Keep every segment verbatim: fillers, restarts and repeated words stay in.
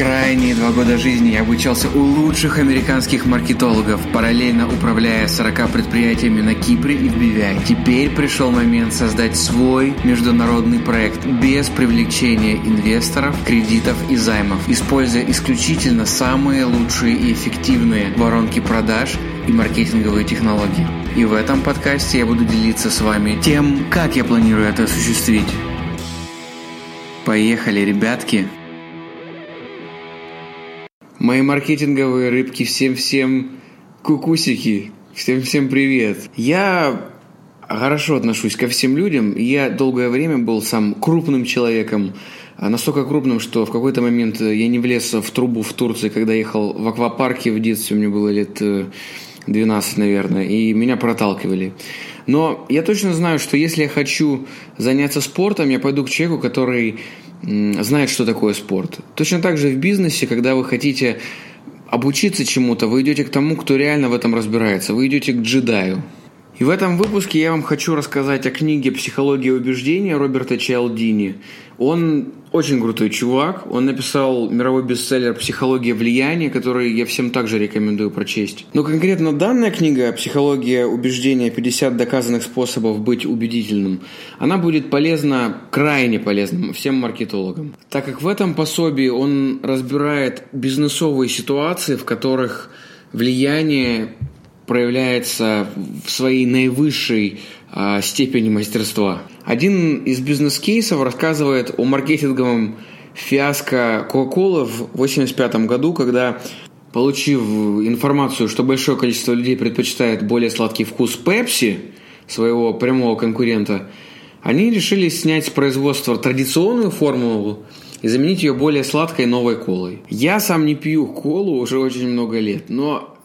Крайние два года жизни я обучался у лучших американских маркетологов, параллельно управляя сорока предприятиями на Кипре и в Бивиане. Теперь пришел момент создать свой международный проект без привлечения инвесторов, кредитов и займов, используя исключительно самые лучшие и эффективные воронки продаж и маркетинговые технологии. И в этом подкасте я буду делиться с вами тем, как я планирую это осуществить. Поехали, ребятки! Мои маркетинговые рыбки, всем-всем кукусики, всем-всем привет. Я хорошо отношусь ко всем людям. Я долгое время был сам крупным человеком, настолько крупным, что в какой-то момент я не влез в трубу в Турции, когда ехал в аквапарке в детстве, мне было лет двенадцать, наверное, и меня проталкивали. Но я точно знаю, что если я хочу заняться спортом, я пойду к человеку, который знает, что такое спорт. Точно так же в бизнесе, когда вы хотите обучиться чему-то, вы идете к тому, кто реально в этом разбирается. Вы идете к джедаю. И в этом выпуске я вам хочу рассказать о книге «Психология убеждения» Роберта Чалдини. Он очень крутой чувак. Он написал мировой бестселлер «Психология влияния», который я всем также рекомендую прочесть. Но конкретно данная книга «Психология убеждения. пятьдесят доказанных способов быть убедительным», она будет полезна, крайне полезна всем маркетологам. Так как в этом пособии он разбирает бизнесовые ситуации, в которых влияние проявляется в своей наивысшей а, степени мастерства. Один из бизнес-кейсов рассказывает о маркетинговом фиаско Coca-Cola в восемьдесят пятом году, когда, получив информацию, что большое количество людей предпочитает более сладкий вкус Пепси, своего прямого конкурента, они решили снять с производства традиционную формулу и заменить ее более сладкой новой колой. Я сам не пью колу уже очень много лет, но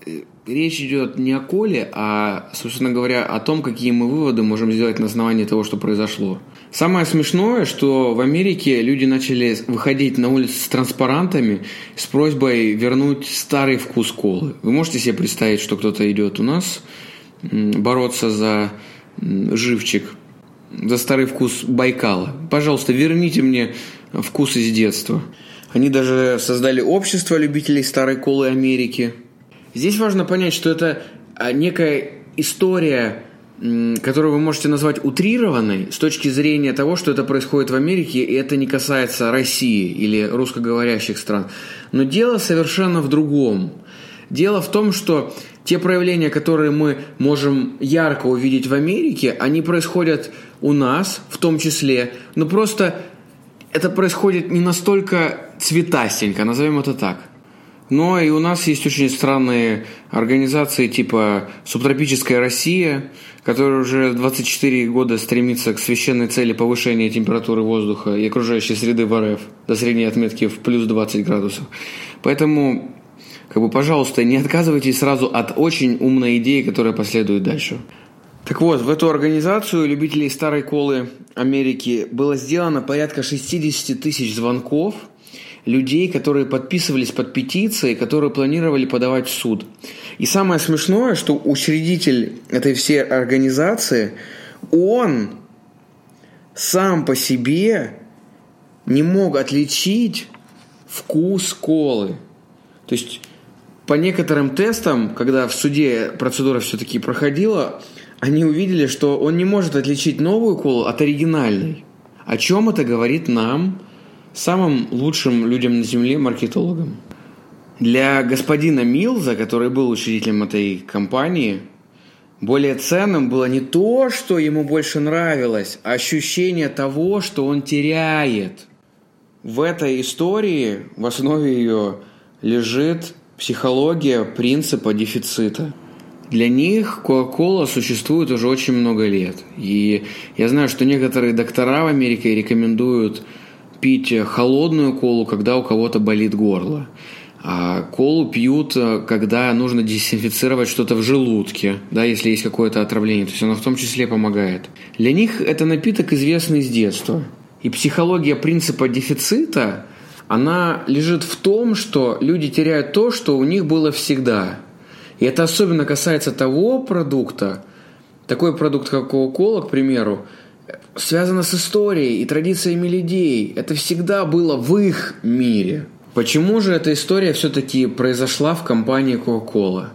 речь идет не о коле, а, собственно говоря, о том, какие мы выводы можем сделать на основании того, что произошло. Самое смешное, что в Америке люди начали выходить на улицу с транспарантами с просьбой вернуть старый вкус колы. Вы можете себе представить, что кто-то идет у нас бороться за живчик, за старый вкус Байкала? Пожалуйста, верните мне вкус из детства. Они даже создали общество любителей старой колы Америки. Здесь важно понять, что это некая история, которую вы можете назвать утрированной с точки зрения того, что это происходит в Америке, и это не касается России или русскоговорящих стран. Но дело совершенно в другом. Дело в том, что те проявления, которые мы можем ярко увидеть в Америке, они происходят у нас в том числе, но просто это происходит не настолько цветастенько, назовем это так. Но и у нас есть очень странные организации типа «Субтропическая Россия», которая уже двадцать четыре года стремится к священной цели повышения температуры воздуха и окружающей среды в эр эф до средней отметки в плюс двадцать градусов. Поэтому, как бы, пожалуйста, не отказывайтесь сразу от очень умной идеи, которая последует дальше. Так вот, в эту организацию любителей старой колы Америки было сделано порядка шестьдесят тысяч звонков людей, которые подписывались под петиции, которые планировали подавать в суд. И самое смешное, что учредитель этой всей организации, он сам по себе не мог отличить вкус колы. То есть по некоторым тестам, когда в суде процедура все-таки проходила, они увидели, что он не может отличить новую колу от оригинальной. О чем это говорит нам, самым лучшим людям на земле, маркетологам? Для господина Милза, который был учредителем этой компании, более ценным было не то, что ему больше нравилось, а ощущение того, что он теряет. В этой истории, в основе ее, лежит психология принципа дефицита. Для них Coca-Cola существует уже очень много лет. И я знаю, что некоторые доктора в Америке рекомендуют пить холодную колу, когда у кого-то болит горло. А колу пьют, когда нужно дезинфицировать что-то в желудке, да, если есть какое-то отравление. То есть она в том числе помогает. Для них это напиток, известный с детства. И психология принципа дефицита, она лежит в том, что люди теряют то, что у них было всегда. И это особенно касается того продукта, такой продукт, как Coca-Cola, к примеру, связано с историей и традициями людей. Это всегда было в их мире. Почему же эта история все-таки произошла в компании Coca-Cola?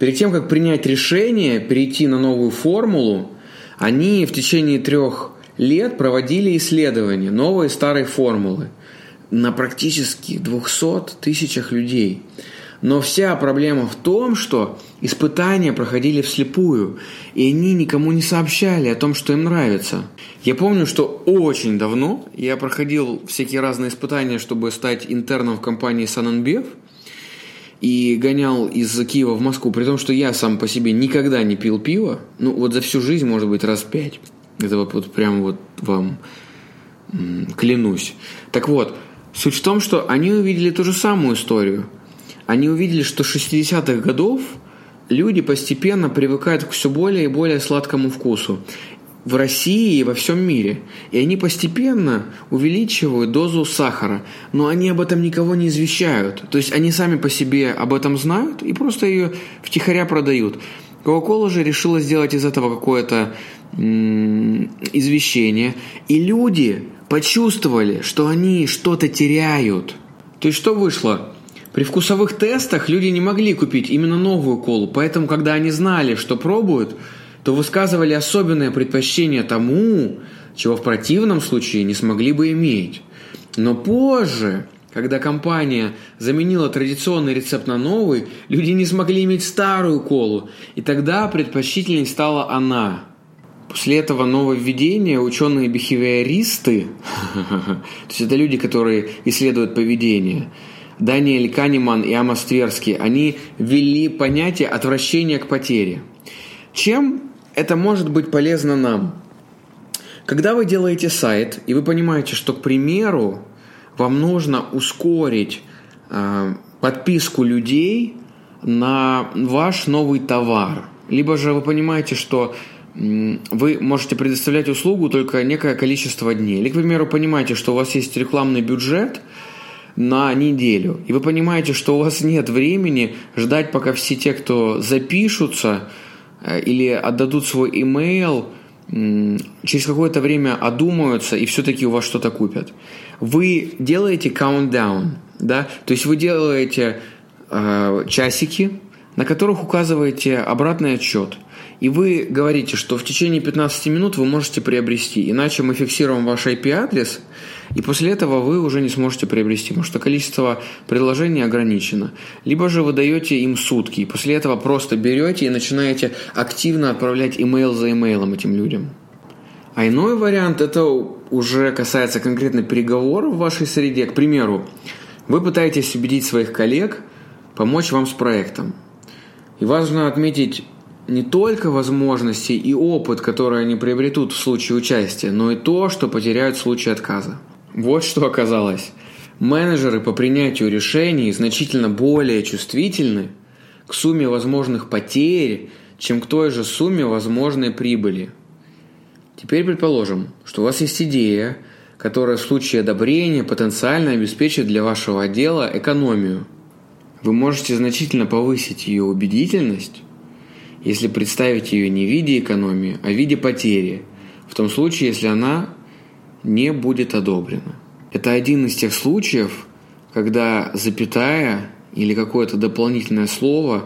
Перед тем, как принять решение перейти на новую формулу, они в течение трех лет проводили исследования новой и старой формулы на практически двухстах тысячах людей. Но вся проблема в том, что испытания проходили вслепую, и они никому не сообщали о том, что им нравится. Я помню, что очень давно я проходил всякие разные испытания, чтобы стать интерном в компании Sun InBev, и гонял из Киева в Москву, при том, что я сам по себе никогда не пил пиво, ну вот за всю жизнь, может быть, раз пять. Это вот, вот прям вот вам м- клянусь. Так вот, суть в том, что они увидели ту же самую историю. Они увидели, что с шестидесятых годов люди постепенно привыкают к все более и более сладкому вкусу в России и во всем мире. И они постепенно увеличивают дозу сахара, но они об этом никого не извещают. То есть они сами по себе об этом знают и просто ее втихаря продают. Coca-Cola же решила сделать из этого какое-то м- извещение. И люди почувствовали, что они что-то теряют. То есть что вышло? При вкусовых тестах люди не могли купить именно новую колу, поэтому, когда они знали, что пробуют, то высказывали особенное предпочтение тому, чего в противном случае не смогли бы иметь. Но позже, когда компания заменила традиционный рецепт на новый, люди не смогли иметь старую колу, и тогда предпочтительной стала она. После этого нововведения ученые-бихевиористы, то есть это люди, которые исследуют поведение, Даниэль Канеман и Амос Тверски, они ввели понятие отвращения к потере. Чем это может быть полезно нам? Когда вы делаете сайт, и вы понимаете, что, к примеру, вам нужно ускорить э, подписку людей на ваш новый товар, либо же вы понимаете, что э, вы можете предоставлять услугу только некое количество дней, или, к примеру, понимаете, что у вас есть рекламный бюджет на неделю, и вы понимаете, что у вас нет времени ждать, пока все те, кто запишутся, или отдадут свой имейл, через какое-то время одумаются и все-таки у вас что-то купят. Вы делаете countdown, да? То есть вы делаете э, часики, на которых указываете обратный отсчет. И вы говорите, что в течение пятнадцати минут вы можете приобрести, иначе мы фиксируем ваш ай пи-адрес, и после этого вы уже не сможете приобрести, потому что количество предложений ограничено. Либо же вы даете им сутки, и после этого просто берете и начинаете активно отправлять имейл за имейлом этим людям. А иной вариант, это уже касается конкретно переговоров в вашей среде. К примеру, вы пытаетесь убедить своих коллег помочь вам с проектом. И важно отметить не только возможности и опыт, которые они приобретут в случае участия, но и то, что потеряют в случае отказа. Вот что оказалось. Менеджеры по принятию решений значительно более чувствительны к сумме возможных потерь, чем к той же сумме возможной прибыли. Теперь предположим, что у вас есть идея, которая в случае одобрения потенциально обеспечит для вашего отдела экономию. Вы можете значительно повысить ее убедительность, если представить ее не в виде экономии, а в виде потери, в том случае, если она не будет одобрена. Это один из тех случаев, когда запятая или какое-то дополнительное слово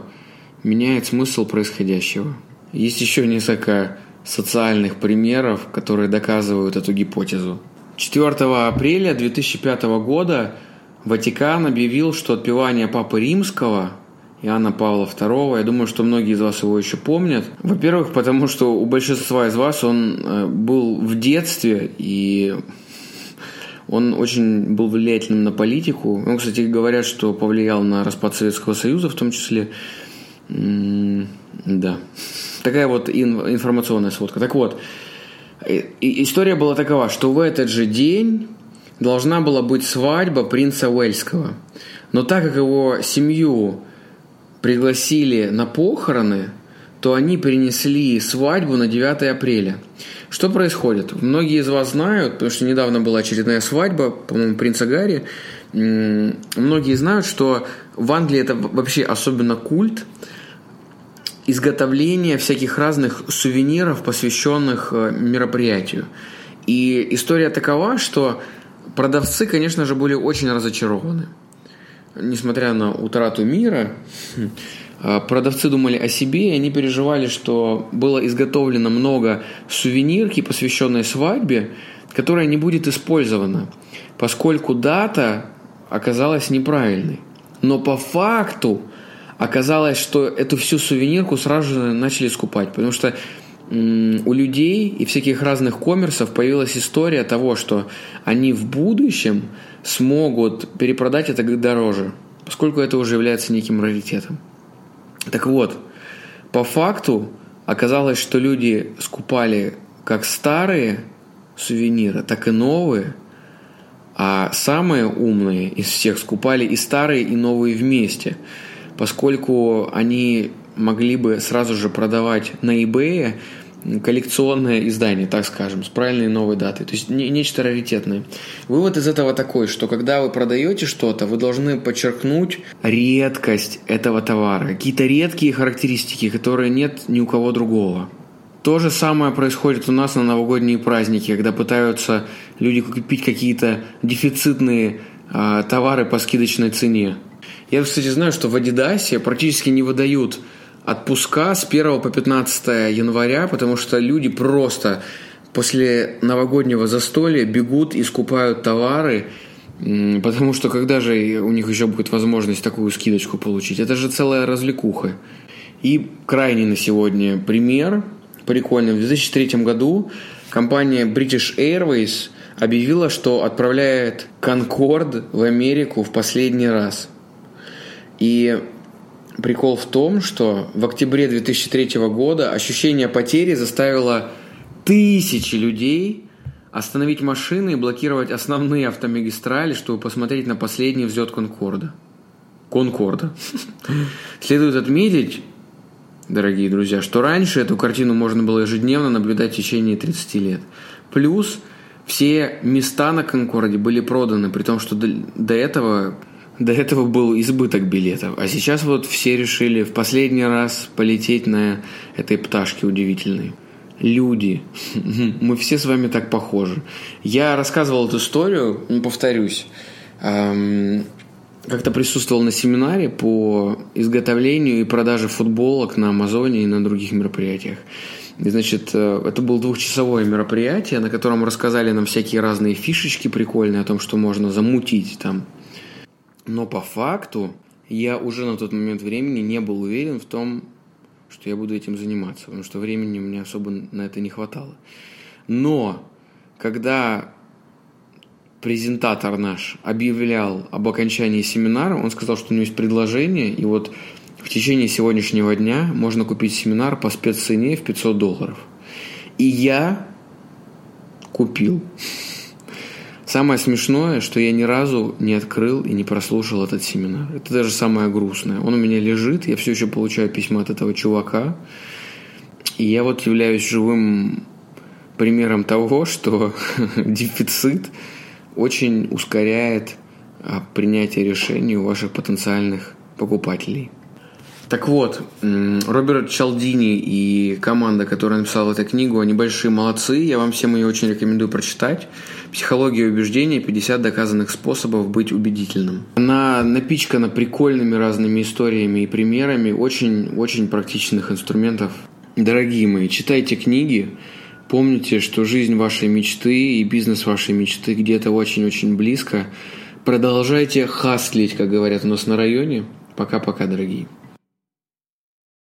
меняет смысл происходящего. Есть еще несколько социальных примеров, которые доказывают эту гипотезу. четвёртого апреля две тысячи пятого года Ватикан объявил, что отпевание Папы Римского Иоанна Павла второго, я думаю, что многие из вас его еще помнят. Во-первых, потому что у большинства из вас он был в детстве, и он очень был влиятельным на политику. Он, кстати, говорят, что повлиял на распад Советского Союза в том числе. Да. Такая вот информационная сводка. Так вот, история была такова, что в этот же день должна была быть свадьба принца Уэльского. Но так как его семью пригласили на похороны, то они перенесли свадьбу на девятое апреля. Что происходит? Многие из вас знают, потому что недавно была очередная свадьба, по-моему, принца Гарри. Многие знают, что в Англии это вообще особенно культ изготовления всяких разных сувениров, посвященных мероприятию. И история такова, что продавцы, конечно же, были очень разочарованы. несмотря на утрату мира, продавцы думали о себе, и они переживали, что было изготовлено много сувенирки, посвященной свадьбе, которая не будет использована, поскольку дата оказалась неправильной. Но по факту оказалось, что эту всю сувенирку сразу же начали скупать, потому что у людей и всяких разных коммерсов появилась история того, что они в будущем смогут перепродать это дороже, поскольку это уже является неким раритетом. Так вот, по факту оказалось, что люди скупали как старые сувениры, так и новые, а самые умные из всех скупали и старые, и новые вместе, поскольку они могли бы сразу же продавать на eBay коллекционное издание, так скажем, с правильной новой датой. То есть не, нечто раритетное. Вывод из этого такой, что когда вы продаете что-то, вы должны подчеркнуть редкость этого товара, какие-то редкие характеристики, которые нет ни у кого другого. То же самое происходит у нас на новогодние праздники, когда пытаются люди купить какие-то дефицитные э, товары по скидочной цене. Я, кстати, знаю, что в Adidas практически не выдают отпуска с первого по пятнадцатое января, потому что люди просто после новогоднего застолья бегут и скупают товары, потому что когда же у них еще будет возможность такую скидочку получить? Это же целая развлекуха. И крайний на сегодня пример прикольный. В две тысячи третьем году компания British Airways объявила, что отправляет Concorde в Америку в последний раз. И прикол в том, что в октябре две тысячи третьего года ощущение потери заставило тысячи людей остановить машины и блокировать основные автомагистрали, чтобы посмотреть на последний взлет Конкорда. Конкорда. Следует отметить, дорогие друзья, что раньше эту картину можно было ежедневно наблюдать в течение тридцати лет. Плюс все места на Конкорде были проданы, при том, что до, до этого... До этого был избыток билетов, а сейчас вот все решили в последний раз полететь на этой пташке удивительной. Люди, мы все с вами так похожи. Я рассказывал эту историю, повторюсь, как-то присутствовал на семинаре по изготовлению и продаже футболок на Амазоне и на других мероприятиях. И, значит, это было двухчасовое мероприятие, на котором рассказали нам всякие разные фишечки прикольные о том, что можно замутить там. Но по факту я уже на тот момент времени не был уверен в том, что я буду этим заниматься, потому что времени у меня особо на это не хватало. Но когда презентатор наш объявлял об окончании семинара, он сказал, что у него есть предложение, и вот в течение сегодняшнего дня можно купить семинар по спеццене в пятьсот долларов. И я купил. Самое смешное, что я ни разу не открыл и не прослушал этот семинар. Это даже самое грустное. Он у меня лежит, я все еще получаю письма от этого чувака. И я вот являюсь живым примером того, что дефицит очень ускоряет принятие решений у ваших потенциальных покупателей. Так вот, Роберт Чалдини и команда, которая написала эту книгу, они большие молодцы. Я вам всем ее очень рекомендую прочитать. «Психология убеждений. пятьдесят доказанных способов быть убедительным». Она напичкана прикольными разными историями и примерами очень-очень практичных инструментов. Дорогие мои, читайте книги. Помните, что жизнь вашей мечты и бизнес вашей мечты где-то очень-очень близко. Продолжайте хаслить, как говорят у нас на районе. Пока-пока, дорогие.